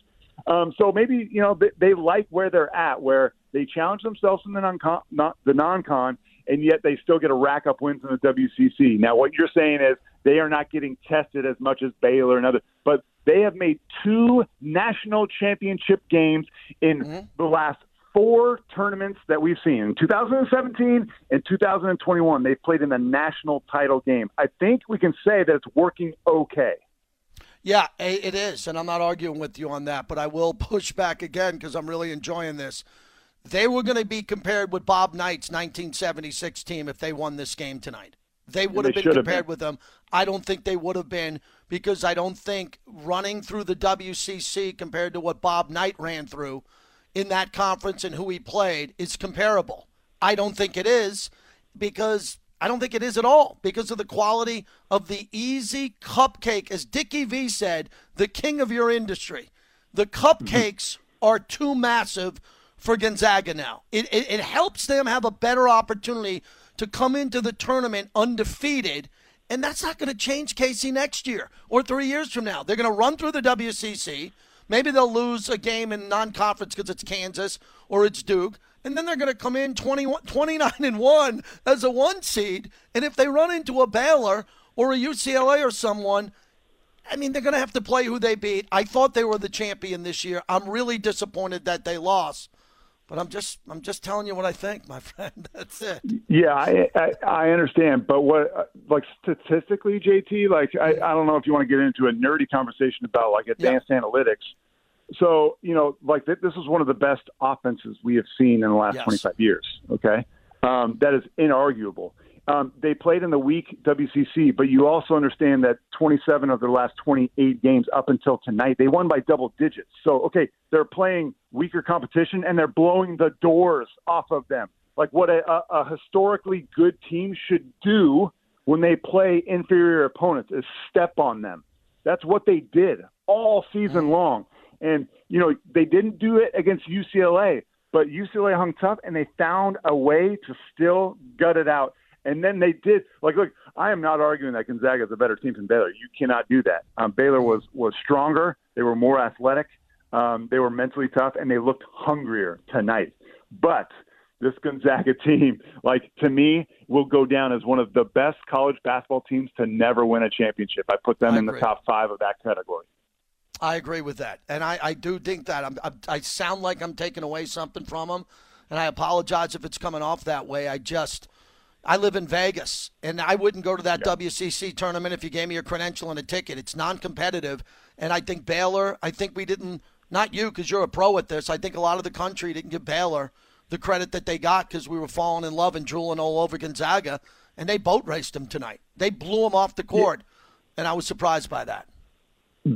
Um, so maybe, you know, they, they like where they're at, where they challenge themselves in the non-con, not the non-con, and yet they still get to rack up wins in the W C C. Now, what you're saying is they are not getting tested as much as Baylor and others, but they have made two national championship games in mm-hmm. the last four tournaments that we've seen. In two thousand seventeen and two thousand twenty-one, they've played in the national title game. I think we can say that it's working okay. Yeah, it is, and I'm not arguing with you on that, but I will push back again because I'm really enjoying this. They were going to be compared with Bob Knight's nineteen seventy-six team if they won this game tonight. They would have been compared with them. I don't think they would have been, because I don't think running through the W C C compared to what Bob Knight ran through in that conference and who he played is comparable. I don't think it is, because I don't think it is at all because of the quality of the easy cupcake. As Dickie V said, the king of your industry. The cupcakes are too massive for Gonzaga now. It, it, it helps them have a better opportunity to come into the tournament undefeated, and that's not going to change, Casey, next year or three years from now. They're going to run through the W C C. Maybe they'll lose a game in non-conference because it's Kansas or it's Duke. And then they're going to come in twenty-one, twenty-nine and one as a one seed. And if they run into a Baylor or a U C L A or someone, I mean, they're going to have to play who they beat. I thought they were the champion this year. I'm really disappointed that they lost. But I'm just I'm just telling you what I think, my friend. That's it. Yeah, I I, I understand. But what, like, statistically, J T, like, I, I don't know if you want to get into a nerdy conversation about, like, advanced yeah. analytics. So, you know, like th- this is one of the best offenses we have seen in the last yes. twenty-five years, okay? Um, that is inarguable. Um, they played in the weak W C C, but you also understand that twenty-seven of their last twenty-eight games up until tonight, they won by double digits. So, okay, they're playing weaker competition, and they're blowing the doors off of them. Like what a, a historically good team should do when they play inferior opponents is step on them. That's what they did all season long. And, you know, they didn't do it against U C L A, but U C L A hung tough, and they found a way to still gut it out. And then they did. Like, look, I am not arguing that Gonzaga is a better team than Baylor. You cannot do that. Um, Baylor was, was stronger. They were more athletic. Um, they were mentally tough, and they looked hungrier tonight. But this Gonzaga team, like, to me, will go down as one of the best college basketball teams to never win a championship. I put them I in agree. the top five of that category. I agree with that, and I, I do think that. I'm, I, I sound like I'm taking away something from them, and I apologize if it's coming off that way. I just – I live in Vegas, and I wouldn't go to that yeah. W C C tournament if you gave me a credential and a ticket. It's non-competitive, and I think Baylor – I think we didn't – not you because you're a pro at this. I think a lot of the country didn't give Baylor the credit that they got because we were falling in love and drooling all over Gonzaga, and they boat raced them tonight. They blew them off the court, yeah. and I was surprised by that.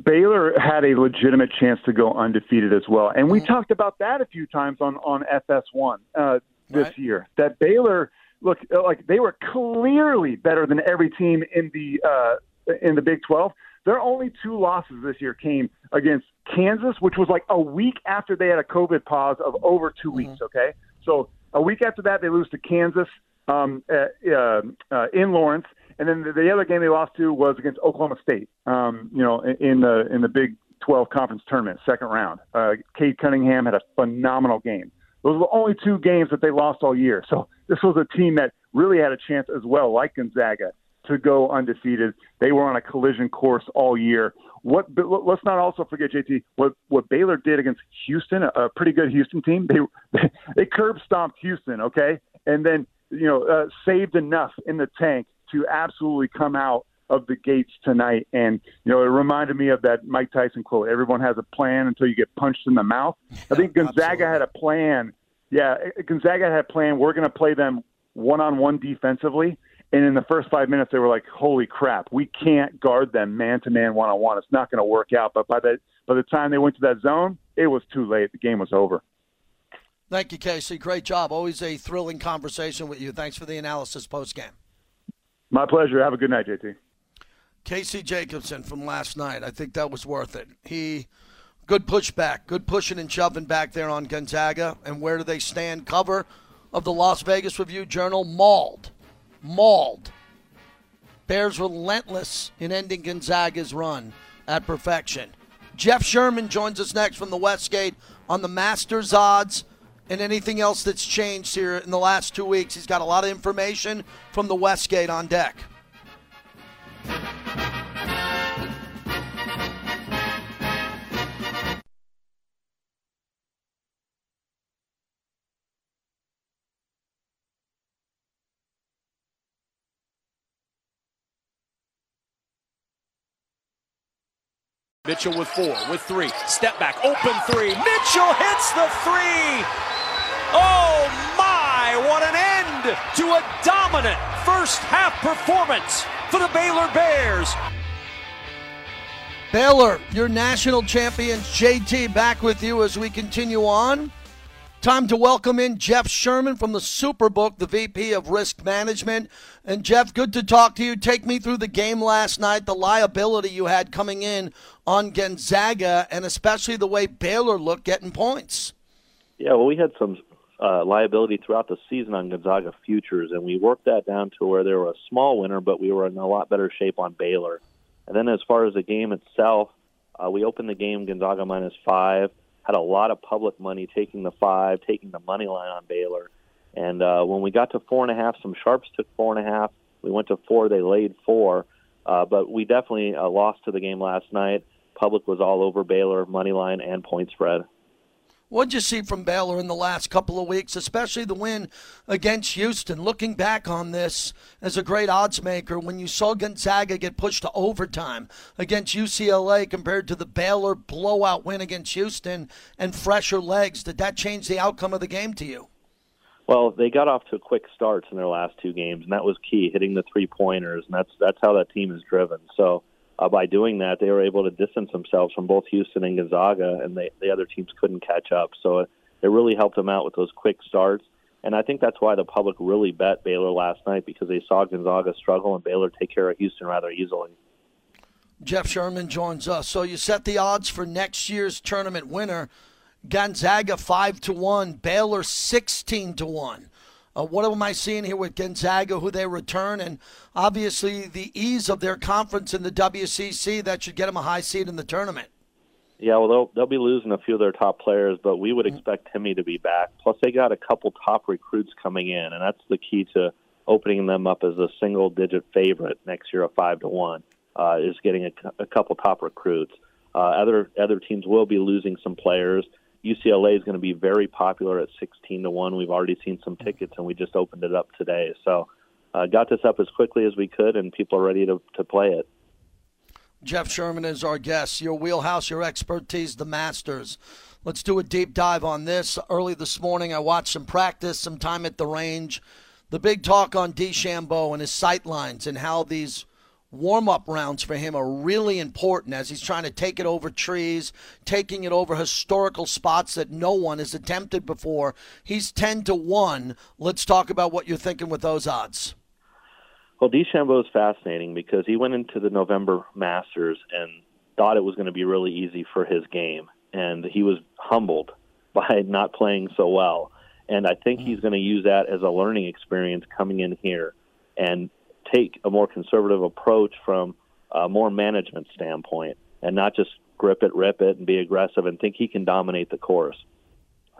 Baylor had a legitimate chance to go undefeated as well. And we mm-hmm. talked about that a few times on, on F S one uh, this right. year, that Baylor, look, like they were clearly better than every team in the uh, in the Big twelve. Their only two losses this year came against Kansas, which was like a week after they had a COVID pause of over two mm-hmm. weeks, okay? So a week after that, they lose to Kansas um, at, uh, uh, in Lawrence. And then the other game they lost to was against Oklahoma State, um, you know, in the in the Big twelve Conference Tournament, second round. Uh, Cade Cunningham had a phenomenal game. Those were the only two games that they lost all year. So this was a team that really had a chance as well, like Gonzaga, to go undefeated. They were on a collision course all year. What? Let's not also forget, J T, what, what Baylor did against Houston, a, a pretty good Houston team. They, they curb-stomped Houston, okay, and then, you know, uh, saved enough in the tank to absolutely come out of the gates tonight. And, you know, it reminded me of that Mike Tyson quote, everyone has a plan until you get punched in the mouth. Yeah, I think Gonzaga absolutely. had a plan. Yeah, Gonzaga had a plan. We're going to play them one-on-one defensively. And in the first five minutes, they were like, holy crap, we can't guard them man-to-man one-on-one. It's not going to work out. But by the, by the time they went to that zone, it was too late. The game was over. Thank you, Casey. Great job. Always a thrilling conversation with you. Thanks for the analysis post-game. My pleasure. Have a good night, J T. Casey Jacobson from last night. I think that was worth it. He, good pushback, good pushing and shoving back there on Gonzaga. And where do they stand? Cover of the Las Vegas Review-Journal, mauled, mauled. Bears relentless in ending Gonzaga's run at perfection. Jeff Sherman joins us next from the Westgate on the Masters odds and anything else that's changed here in the last two weeks. He's got a lot of information from the Westgate on deck. Mitchell with four, with three. Step back, open three. Mitchell hits the three. Oh, my, what an end to a dominant first-half performance for the Baylor Bears. Baylor, your national champions, J T, back with you as we continue on. Time to welcome in Jeff Sherman from the Superbook, the V P of Risk Management. And, Jeff, good to talk to you. Take me through the game last night, the liability you had coming in on Gonzaga, and especially the way Baylor looked getting points. Yeah, well, we had some uh, liability throughout the season on Gonzaga futures, and we worked that down to where they were a small winner, but we were in a lot better shape on Baylor. And then as far as the game itself, uh, we opened the game Gonzaga minus five. Had a lot of public money taking the five, taking the money line on Baylor. And uh, when we got to four and a half, some sharps took four and a half. We went to four, they laid four. Uh, but we definitely uh, lost to the game last night. Public was all over Baylor, money line, and point spread. What did you see from Baylor in the last couple of weeks, especially the win against Houston? Looking back on this as a great odds maker, when you saw Gonzaga get pushed to overtime against U C L A compared to the Baylor blowout win against Houston and fresher legs, did that change the outcome of the game to you? Well, they got off to quick starts in their last two games, and that was key, hitting the three-pointers, and that's, that's how that team is driven. So Uh, by doing that, they were able to distance themselves from both Houston and Gonzaga, and they, the other teams couldn't catch up. So it, it really helped them out with those quick starts. And I think that's why the public really bet Baylor last night, because they saw Gonzaga struggle and Baylor take care of Houston rather easily. Jeff Sherman joins us. So you set the odds for next year's tournament winner. Gonzaga five to one, Baylor sixteen to one. Uh, what am I seeing here with Gonzaga, who they return, and obviously the ease of their conference in the W C C, that should get them a high seed in the tournament? Yeah, well, they'll, they'll be losing a few of their top players, but we would expect Timmy to be back. Plus, they got a couple top recruits coming in, and that's the key to opening them up as a single-digit favorite next year, a five to one, uh, is getting a, a couple top recruits. Uh, other other teams will be losing some players. U C L A is going to be very popular at sixteen to one. We've already seen some tickets, and we just opened it up today. So uh, got this up as quickly as we could, and people are ready to, to play it. Jeff Sherman is our guest. Your wheelhouse, your expertise, the Masters. Let's do a deep dive on this. Early this morning, I watched some practice, some time at the range. The big talk on DeChambeau and his sight lines and how these warm-up rounds for him are really important as he's trying to take it over trees, taking it over historical spots that no one has attempted before. He's ten to one. Let's talk about what you're thinking with those odds. Well, DeChambeau is fascinating because he went into the November Masters and thought it was going to be really easy for his game, and he was humbled by not playing so well. And I think he's going to use that as a learning experience coming in here and take a more conservative approach from a more management standpoint and not just grip it, rip it, and be aggressive and think he can dominate the course.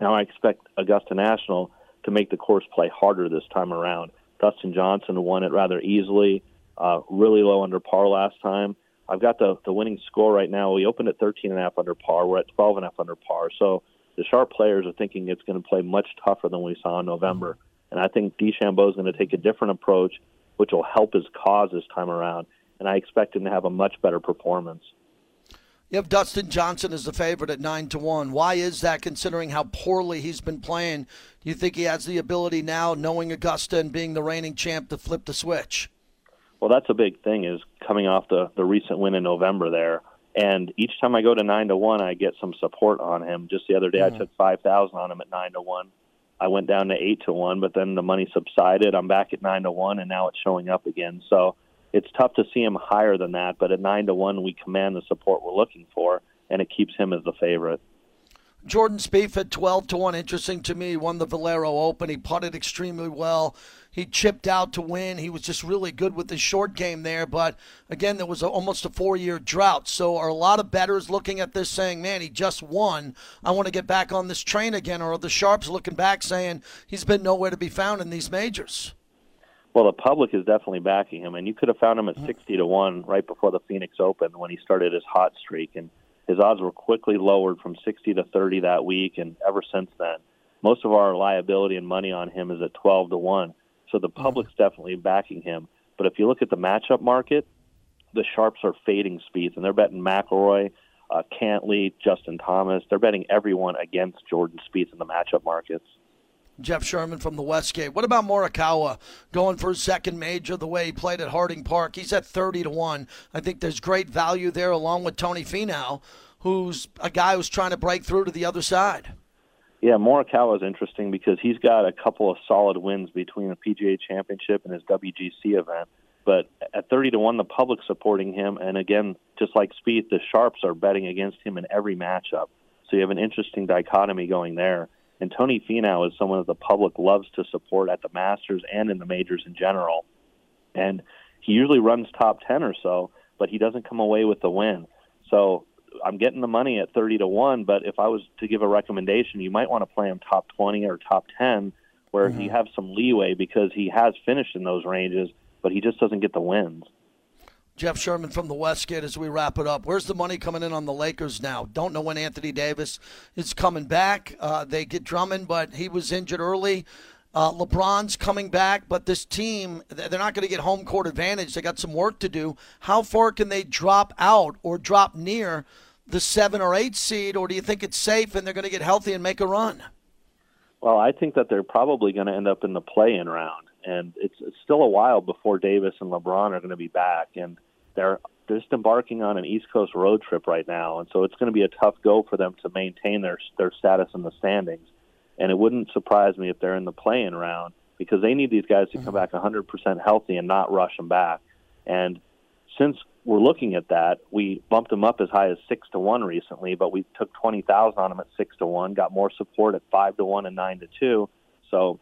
Now I expect Augusta National to make the course play harder this time around. Dustin Johnson won it rather easily, uh, really low under par last time. I've got the, the winning score right now. We opened at thirteen and a half under par. We're at twelve and a half under par. So the sharp players are thinking it's going to play much tougher than we saw in November. And I think DeChambeau is going to take a different approach, which will help his cause this time around, and I expect him to have a much better performance. You have Dustin Johnson as the favorite at nine to one. Why is that, considering how poorly he's been playing? Do you think he has the ability now, knowing Augusta and being the reigning champ, to flip the switch? Well, that's a big thing, is coming off the, the recent win in November there, and each time I go to nine to one, I get some support on him. Just the other day, mm-hmm. I took five thousand dollars on him at nine to one. I went down to eight to one, but then the money subsided. I'm back at nine to one, and now it's showing up again. So it's tough to see him higher than that. But at nine to one, we command the support we're looking for, and it keeps him as the favorite. Jordan Spieth at twelve to one. Interesting to me. Won the Valero Open. He putted extremely well. He chipped out to win. He was just really good with his short game there. But again, there was a, almost a four-year drought. So are a lot of bettors looking at this saying, "Man, he just won. I want to get back on this train again." Or are the sharps looking back saying he's been nowhere to be found in these majors? Well, the public is definitely backing him, and you could have found him at sixty to one right before the Phoenix Open when he started his hot streak. And his odds were quickly lowered from sixty to thirty that week, and ever since then, most of our liability and money on him is at twelve to one. So the public's definitely backing him. But if you look at the matchup market, the sharps are fading Spieth, and they're betting McIlroy, uh, Cantley, Justin Thomas. They're betting everyone against Jordan Spieth in the matchup markets. Jeff Sherman from the Westgate. What about Morikawa going for his second major, the way he played at Harding Park? He's at thirty to one. I think there's great value there, along with Tony Finau, who's a guy who's trying to break through to the other side. Yeah, Morikawa's interesting because he's got a couple of solid wins between the P G A Championship and his W G C event. But at thirty to one, the public's supporting him. And again, just like Spieth, the Sharps are betting against him in every matchup. So you have an interesting dichotomy going there. And Tony Finau is someone that the public loves to support at the Masters and in the majors in general. And he usually runs top ten or so, but he doesn't come away with the win. So I'm getting the money at thirty to one, but if I was to give a recommendation, you might want to play him top twenty or top ten, where mm-hmm. you have some leeway because he has finished in those ranges, but he just doesn't get the wins. Jeff Sherman from the Westgate as we wrap it up. Where's the money coming in on the Lakers now? Don't know when Anthony Davis is coming back. Uh, they get Drummond, but he was injured early. Uh, LeBron's coming back, but this team, they're not going to get home court advantage. They got some work to do. How far can they drop out or drop near the seven or eight seed, or do you think it's safe and they're going to get healthy and make a run? Well, I think that they're probably going to end up in the play-in round, and it's, it's still a while before Davis and LeBron are going to be back, and they're just embarking on an East Coast road trip right now, and so it's going to be a tough go for them to maintain their their status in the standings. And it wouldn't surprise me if they're in the play-in round because they need these guys to come back one hundred percent healthy and not rush them back. And since we're looking at that, we bumped them up as high as six to one recently, but we took twenty thousand on them at six to one, got more support at five to one and nine to two. So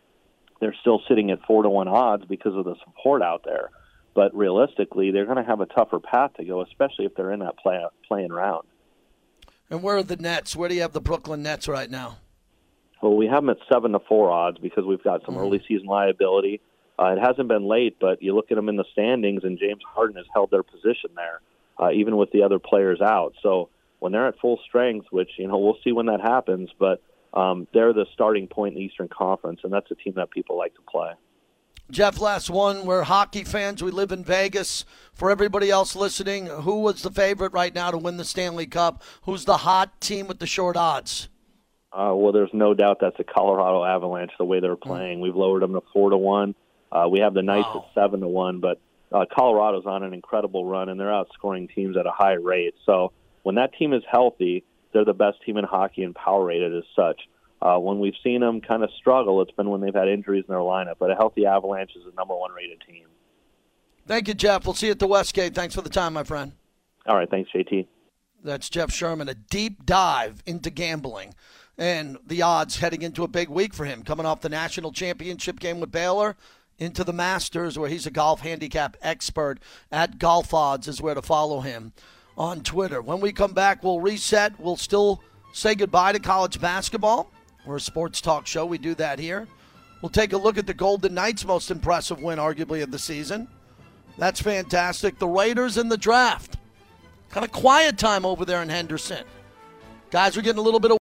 they're still sitting at four to one odds because of the support out there. But realistically, they're going to have a tougher path to go, especially if they're in that play- play-in round. And where are the Nets? Where do you have the Brooklyn Nets right now? Well, we have them at seven to four odds because we've got some early season liability. Uh, it hasn't been late, but you look at them in the standings, and James Harden has held their position there, uh, even with the other players out. So when they're at full strength, which you know we'll see when that happens, but um, they're the starting point in the Eastern Conference, and that's a team that people like to play. Jeff, last one. We're hockey fans. We live in Vegas. For everybody else listening, who was the favorite right now to win the Stanley Cup? Who's the hot team with the short odds? Uh, well, there's no doubt that's the Colorado Avalanche, the way they're playing. We've lowered them to four to one. Uh, we have the Knights wow. at seven to one, but uh, Colorado's on an incredible run, and they're outscoring teams at a high rate. So when that team is healthy, they're the best team in hockey and power rated as such. Uh, when we've seen them kind of struggle, it's been when they've had injuries in their lineup. But a healthy Avalanche is the number one rated team. Thank you, Jeff. We'll see you at the Westgate. Thanks for the time, my friend. All right. Thanks, J T. That's Jeff Sherman, a deep dive into gambling and the odds heading into a big week for him, coming off the national championship game with Baylor into the Masters, where he's a golf handicap expert. At Golf Odds is where to follow him on Twitter. When we come back, we'll reset. We'll still say goodbye to college basketball. We're a sports talk show. We do that here. We'll take a look at the Golden Knights' most impressive win, arguably, of the season. That's fantastic. The Raiders in the draft. Kind of quiet time over there in Henderson. Guys, we're getting a little bit of